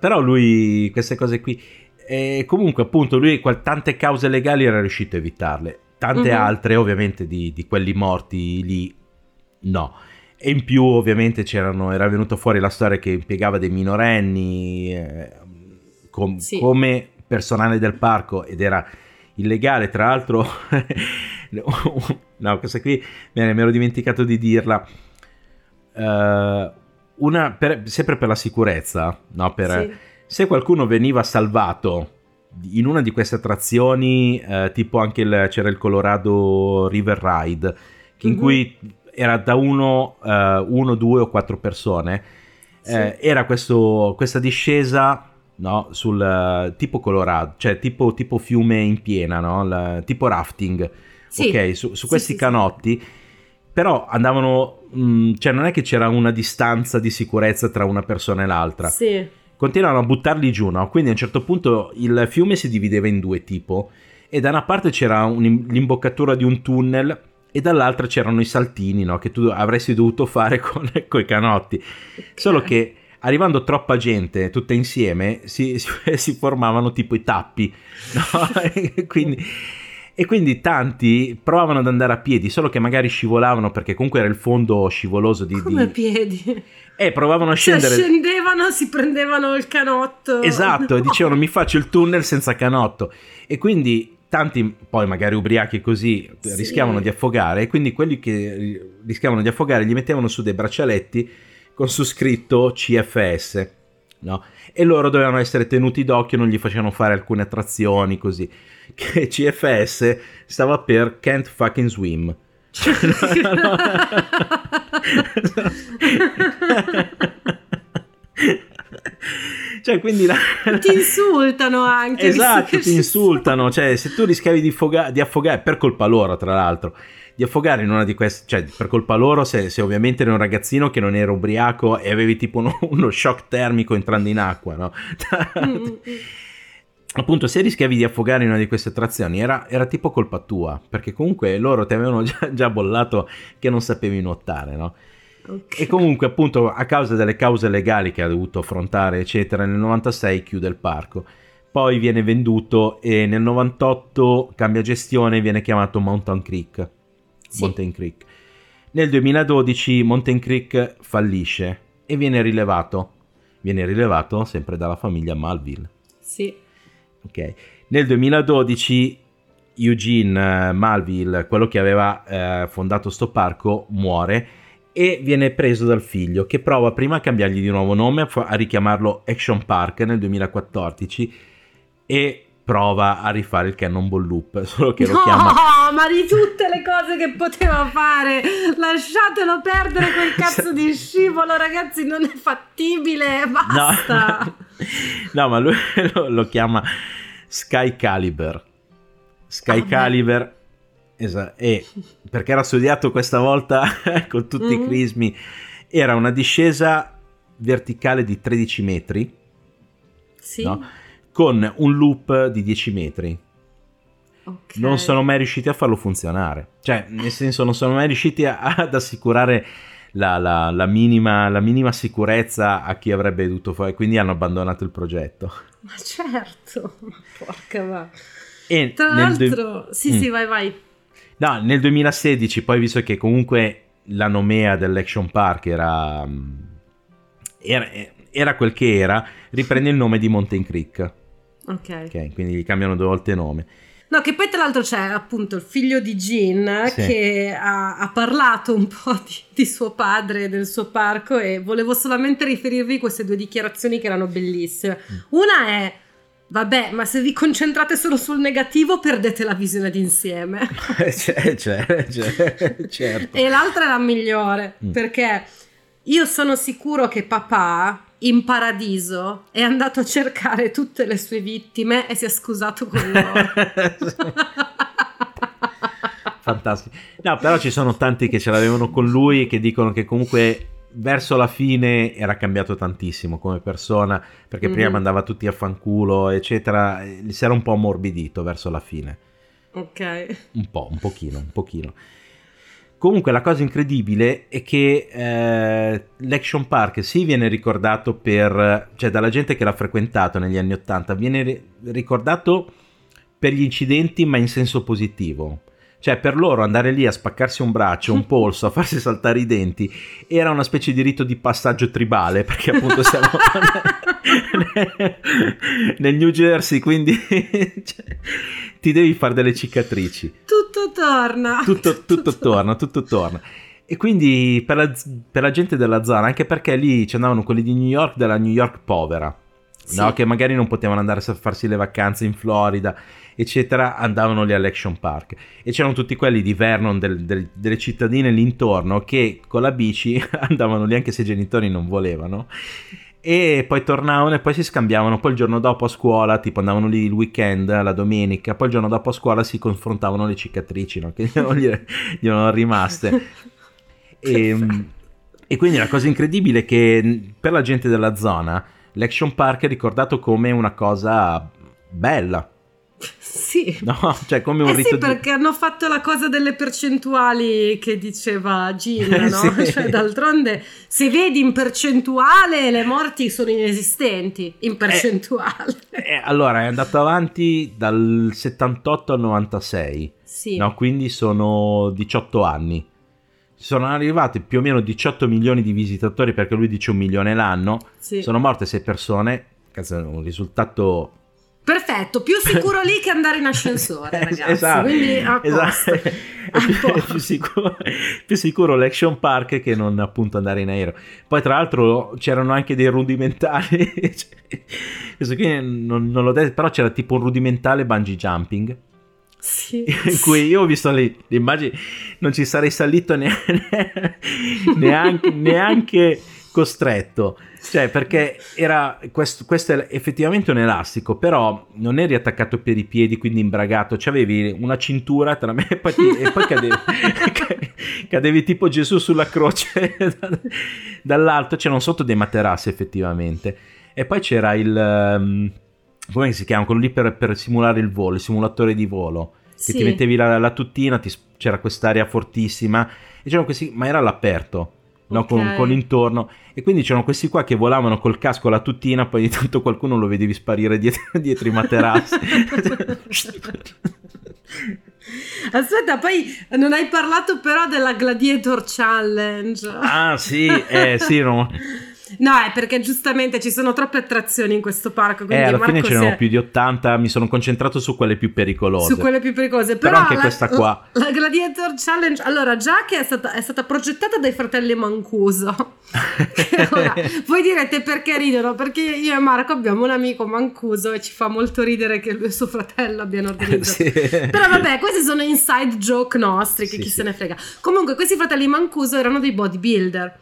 però lui queste cose qui. E comunque appunto lui tante cause legali era riuscito a evitarle, tante altre ovviamente di quelli morti lì no, e in più ovviamente era venuta fuori la storia che impiegava dei minorenni sì. Come personale del parco, ed era illegale tra l'altro. No, questa qui mi ero dimenticato di dirla, sempre per la sicurezza, no? Per, sì. Se qualcuno veniva salvato in una di queste attrazioni, tipo anche c'era il Colorado River Ride, che in cui era da 1, 2 o 4 persone, sì. Era questa discesa, no, sul tipo Colorado, cioè tipo fiume in piena, no? Tipo rafting, sì. Ok, su questi canotti, sì. Però andavano, cioè non è che c'era una distanza di sicurezza tra una persona e l'altra. Sì. Continuano a buttarli giù, no? Quindi a un certo punto il fiume si divideva in due tipo, e da una parte c'era l'imboccatura di un tunnel e dall'altra c'erano i saltini, no? Che tu avresti dovuto fare con i canotti. Okay. Solo che arrivando troppa gente tutta insieme si formavano tipo i tappi, no? E quindi tanti provavano ad andare a piedi, solo che magari scivolavano, perché comunque era il fondo scivoloso come piedi? Provavano a scendere. Cioè, scendevano, si prendevano il canotto. Esatto, no. E dicevano mi faccio il tunnel senza canotto. E quindi tanti, poi magari ubriachi così, sì. Rischiavano di affogare, e quindi quelli che rischiavano di affogare gli mettevano su dei braccialetti con su scritto CFS, no? E loro dovevano essere tenuti d'occhio, non gli facevano fare alcune attrazioni così. Che CFS stava per Can't Fucking Swim. No. Cioè, quindi ti insultano anche. Esatto, ti insultano. Cioè, se tu rischiavi di affogare per colpa loro, tra l'altro, di affogare in una di queste, cioè per colpa loro, se ovviamente eri un ragazzino che non era ubriaco e avevi tipo uno shock termico entrando in acqua, no? Appunto, se rischiavi di affogare in una di queste attrazioni era tipo colpa tua, perché comunque loro ti avevano già bollato che non sapevi nuotare, no? Okay. E comunque appunto a causa delle cause legali che ha dovuto affrontare eccetera, nel 96 chiude il parco, poi viene venduto e nel 98 cambia gestione e viene chiamato Mountain Creek. Sì. Mountain Creek. Nel 2012 Mountain Creek fallisce e viene rilevato sempre dalla famiglia Mulvihill. Sì. Okay. Nel 2012 Eugene Mulvihill, quello che aveva fondato sto parco, muore e viene preso dal figlio, che prova prima a cambiargli di nuovo nome, a richiamarlo Action Park nel 2014, e prova a rifare il Cannonball Loop, solo che lo chiama... No, ma di tutte le cose che poteva fare, lasciatelo perdere quel cazzo di scivolo, ragazzi, non è fattibile, basta! No, ma lui lo chiama Sky Caliber. Sky Caliber esatto. E perché era studiato questa volta con tutti i crismi, era una discesa verticale di 13 metri, sì, no? Con un loop di 10 metri. Okay. Non sono mai riusciti a farlo funzionare, cioè nel senso non sono mai riusciti ad assicurare la minima sicurezza a chi avrebbe dovuto fare, quindi hanno abbandonato il progetto. Ma certo, ma porca va. E tra l'altro vai. No, nel 2016 poi, visto che comunque la nomea dell'Action Park era quel che era, riprende il nome di Mountain Creek. Ok, quindi gli cambiano 2 volte nome. No, che poi tra l'altro c'è appunto il figlio di Gene, sì, che ha parlato un po' di suo padre, del suo parco, e volevo solamente riferirvi queste 2 dichiarazioni che erano bellissime. Una è: vabbè, ma se vi concentrate solo sul negativo perdete la visione d'insieme. Certo. E l'altra è la migliore, perché io sono sicuro che papà in paradiso è andato a cercare tutte le sue vittime e si è scusato con loro. Fantastico. No, però ci sono tanti che ce l'avevano con lui, che dicono che comunque verso la fine era cambiato tantissimo come persona, perché prima mandava tutti a fanculo eccetera, si era un po' ammorbidito verso la fine. Ok. Un pochino. Comunque la cosa incredibile è che l'Action Park viene ricordato dalla gente che l'ha frequentato negli anni 80, viene ricordato per gli incidenti, ma in senso positivo. Cioè per loro andare lì a spaccarsi un braccio, un polso, a farsi saltare i denti, era una specie di rito di passaggio tribale, perché appunto siamo nel New Jersey, quindi ti devi fare delle cicatrici. Tutto torna. E quindi per la gente della zona, anche perché lì ci andavano quelli di New York, della New York povera, sì, no? Che magari non potevano andare a farsi le vacanze in Florida, eccetera, andavano lì all'Action Park. E c'erano tutti quelli di Vernon, delle cittadine lì intorno, che con la bici andavano lì anche se i genitori non volevano. E poi tornavano e poi si scambiavano, poi il giorno dopo a scuola, tipo andavano lì il weekend, la domenica, poi il giorno dopo a scuola si confrontavano le cicatrici, no? Che gli erano rimaste. e quindi la cosa incredibile è che per la gente della zona l'Action Park è ricordato come una cosa bella. Sì, no, cioè come un rito, sì, perché hanno fatto la cosa delle percentuali che diceva Gina, no? Sì. Cioè d'altronde se vedi in percentuale le morti sono inesistenti in percentuale. Allora è andato avanti dal 78 al 96, sì, no? Quindi sono 18 anni, sono arrivati più o meno 18 milioni di visitatori, perché lui dice 1 milione l'anno, sì. Sono morte 6 persone, cazzo, un risultato perfetto, più sicuro lì che andare in ascensore, ragazzi. Esatto, quindi esatto. Più sicuro l'Action Park che non appunto andare in aereo. Poi tra l'altro c'erano anche dei rudimentali, questo qui non l'ho detto, però c'era tipo un rudimentale bungee jumping, sì, in cui io ho visto lì l'immagine, non ci sarei salito neanche costretto, cioè perché era questo è effettivamente un elastico, però non eri attaccato per i piedi, quindi imbragato, c'avevi una cintura tra me e poi cadevi tipo Gesù sulla croce dall'alto. C'erano sotto dei materassi effettivamente, e poi c'era come si chiama quello lì per simulare il volo, il simulatore di volo, sì, che ti mettevi la tuttina, c'era quest'aria fortissima, e c'erano questi, ma era all'aperto, no? Okay. Con l'intorno, e quindi c'erano questi qua che volavano col casco, la tuttina, poi ogni tanto qualcuno lo vedevi sparire dietro i materassi. Aspetta, poi non hai parlato però della Gladiator Challenge. Ah sì, sì, no. No, è perché giustamente ci sono troppe attrazioni in questo parco, quindi alla fine ce n'erano più di 80, mi sono concentrato su quelle più pericolose. Però anche questa qua, la Gladiator Challenge, allora già che è stata progettata dai fratelli Mancuso. Ora, voi direte perché ridono, perché io e Marco abbiamo un amico Mancuso e ci fa molto ridere che lui e suo fratello abbiano organizzato. Sì. Però vabbè, questi sono inside joke nostri, che sì, chi se ne frega. Comunque questi fratelli Mancuso erano dei bodybuilder.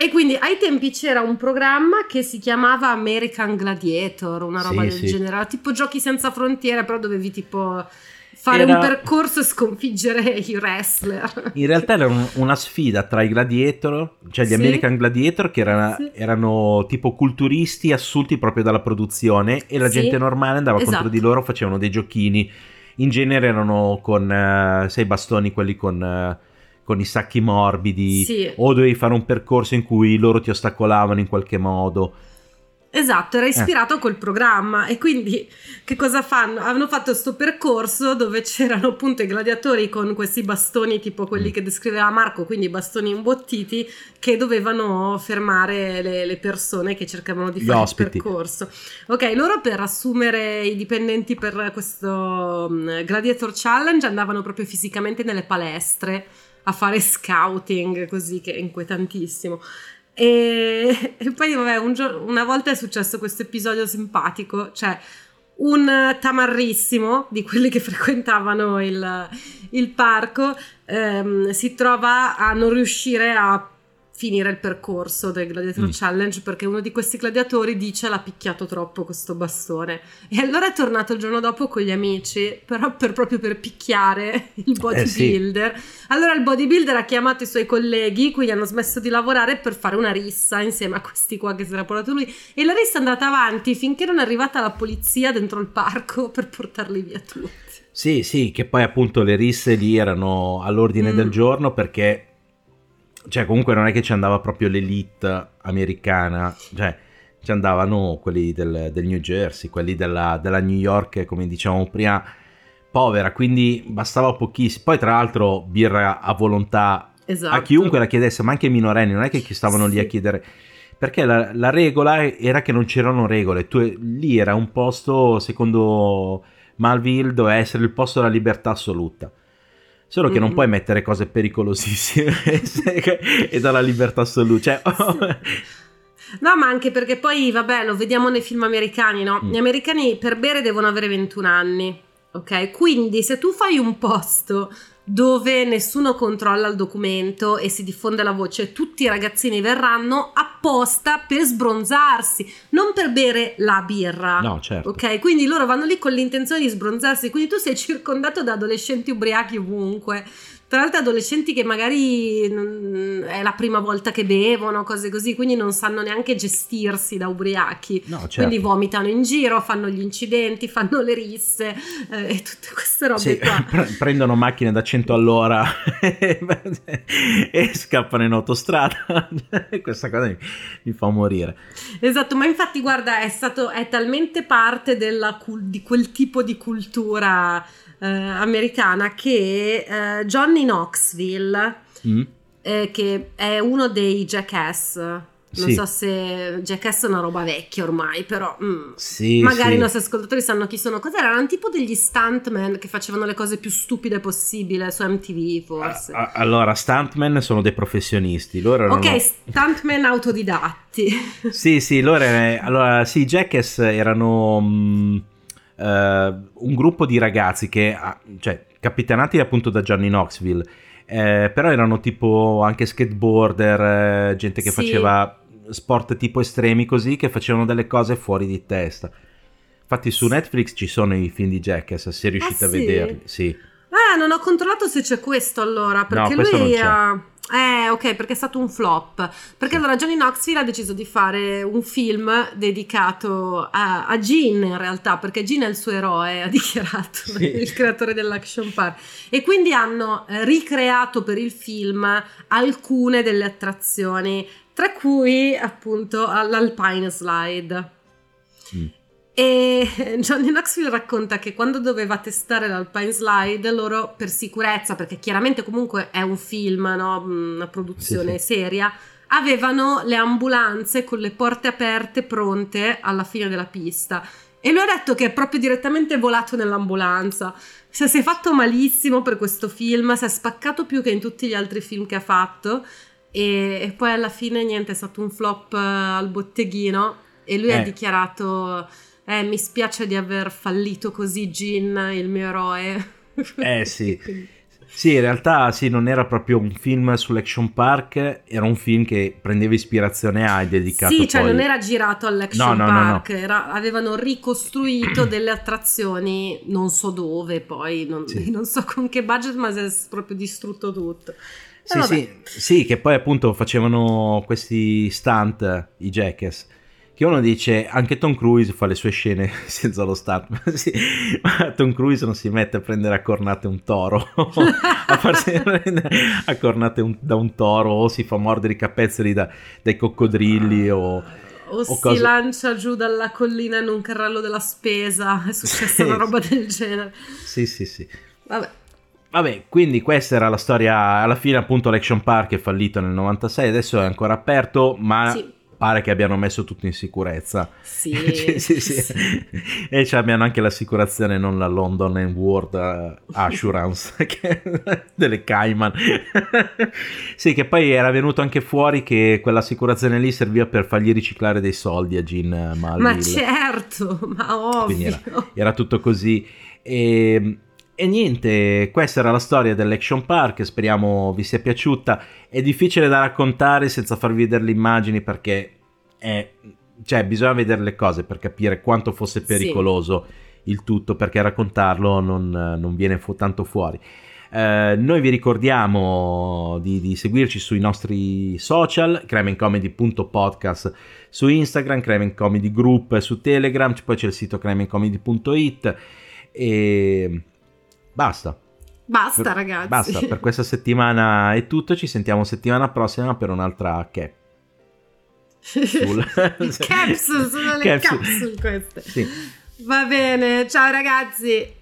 E quindi ai tempi c'era un programma che si chiamava American Gladiator, una roba del genere, tipo giochi senza frontiere, però dovevi tipo Fare un percorso e sconfiggere i wrestler. In realtà era una sfida tra i Gladiator, cioè gli American Gladiator, che erano tipo culturisti assunti proprio dalla produzione, e la gente normale andava contro di loro, facevano dei giochini. In genere erano con sei bastoni, quelli con i sacchi morbidi, o dovevi fare un percorso in cui loro ti ostacolavano in qualche modo. Esatto, era ispirato a quel programma, e quindi che cosa fanno? Hanno fatto questo percorso dove c'erano appunto i gladiatori con questi bastoni tipo quelli che descriveva Marco, quindi bastoni imbottiti, che dovevano fermare le persone che cercavano di fare il percorso. Ok, loro per assumere i dipendenti per questo Gladiator Challenge andavano proprio fisicamente nelle palestre a fare scouting, così, che è inquietantissimo. E poi vabbè, una volta è successo questo episodio simpatico, cioè un tamarrissimo di quelli che frequentavano il parco si trova a non riuscire a finire il percorso del Gladiator Challenge, perché uno di questi gladiatori dice l'ha picchiato troppo questo bastone, e allora è tornato il giorno dopo con gli amici però per picchiare il bodybuilder. Allora il bodybuilder ha chiamato i suoi colleghi, quindi hanno smesso di lavorare per fare una rissa insieme a questi qua che si era portato lui, e la rissa è andata avanti finché non è arrivata la polizia dentro il parco per portarli via tutti. Sì, che poi appunto le risse lì erano all'ordine del giorno, perché cioè comunque non è che ci andava proprio l'elite americana, cioè ci andavano quelli del New Jersey, quelli della New York, come dicevamo prima, povera, quindi bastava pochissimo. Poi tra l'altro birra a volontà, a chiunque la chiedesse, ma anche ai minorenni, non è che stavano lì a chiedere, perché la regola era che non c'erano regole. Lì era un posto, secondo Mulvihill, doveva essere il posto della libertà assoluta. Solo che non puoi mettere cose pericolosissime e dalla libertà assoluta. Cioè, no, ma anche perché poi, vabbè, lo vediamo nei film americani, no? Gli americani per bere devono avere 21 anni, ok? Quindi se tu fai un posto dove nessuno controlla il documento e si diffonde la voce, tutti i ragazzini verranno apposta per sbronzarsi, non per bere la birra. No, certo. Ok, quindi loro vanno lì con l'intenzione di sbronzarsi, quindi tu sei circondato da adolescenti ubriachi ovunque. Tra l'altro adolescenti che magari è la prima volta che bevono, cose così, quindi non sanno neanche gestirsi da ubriachi, no, certo. Quindi vomitano in giro, fanno gli incidenti, fanno le risse e tutte queste robe qua. Prendono macchine da 100 all'ora e scappano in autostrada. Questa cosa mi fa morire. Esatto, ma infatti guarda, è talmente parte di quel tipo di cultura americana che Johnny Knoxville, che è uno dei Jackass, non so se Jackass è una roba vecchia ormai, però magari i nostri ascoltatori sanno chi sono. Cos'era? Erano tipo degli stuntman che facevano le cose più stupide possibile su MTV, forse. Allora, stuntman sono dei professionisti, loro erano... Ok, stuntman autodidatti. Loro erano... Allora, sì, Jackass erano... un gruppo di ragazzi che, cioè, capitanati appunto da Johnny Knoxville, però erano tipo anche skateboarder, gente che faceva sport tipo estremi così, che facevano delle cose fuori di testa. Infatti su Netflix ci sono i film di Jackass, se riuscite a vederli. Non ho controllato se c'è questo, allora, perché no, lui ha... ok, perché è stato un flop, perché allora Johnny Knoxville ha deciso di fare un film dedicato a Gene, in realtà, perché Gene è il suo eroe, ha dichiarato il creatore dell'Action Park, e quindi hanno ricreato per il film alcune delle attrazioni, tra cui appunto l'Alpine Slide. E Johnny Knoxville racconta che quando doveva testare l'Alpine Slide, loro per sicurezza, perché chiaramente comunque è un film, no? Una produzione seria, avevano le ambulanze con le porte aperte pronte alla fine della pista, e lui ha detto che è proprio direttamente volato nell'ambulanza. Cioè, si è fatto malissimo per questo film, si è spaccato più che in tutti gli altri film che ha fatto, e poi alla fine niente, è stato un flop al botteghino, e lui ha dichiarato... mi spiace di aver fallito così Gene, il mio eroe. Sì, in realtà sì, non era proprio un film sull'Action Park, era un film che prendeva ispirazione a e dedicato sì, cioè poi... non era girato all'Action Park. No. Era, avevano ricostruito delle attrazioni non so dove, poi non so con che budget, ma si è proprio distrutto tutto. Sì, sì, sì, che poi appunto facevano questi stunt, i Jackass, che uno dice, anche Tom Cruise fa le sue scene senza lo stunt, sì, ma Tom Cruise non si mette a prendere a cornate un toro, a farsi prendere a cornate da un toro, o si fa mordere i capezzoli dai coccodrilli, o si cose... lancia giù dalla collina in un carrello della spesa, è successa sì, una roba del genere. Sì, sì, sì. Vabbè, quindi questa era la storia. Alla fine appunto l'Action Park è fallito nel 96, adesso è ancora aperto, ma sì, pare che abbiano messo tutto in sicurezza. Sì, sì, sì, sì. E ci abbiano anche l'assicurazione, non la London and World Assurance, che delle Cayman. Sì, che poi era venuto anche fuori che quell'assicurazione lì serviva per fargli riciclare dei soldi a Eugene Mulvihill. Ma certo, ma ovvio. Era tutto così. E niente, questa era la storia dell'Action Park, speriamo vi sia piaciuta. È difficile da raccontare senza farvi vedere le immagini, perché bisogna vedere le cose per capire quanto fosse pericoloso il tutto, perché raccontarlo non viene tanto fuori. Noi vi ricordiamo di seguirci sui nostri social, crimeandcomedy.podcast su Instagram, Crime and Comedy Group su Telegram, poi c'è il sito crimeandcomedy.it e... Basta ragazzi. Basta, per questa settimana è tutto, ci sentiamo settimana prossima per un'altra capsule. Sono le capsule queste. Sì. Va bene, ciao ragazzi.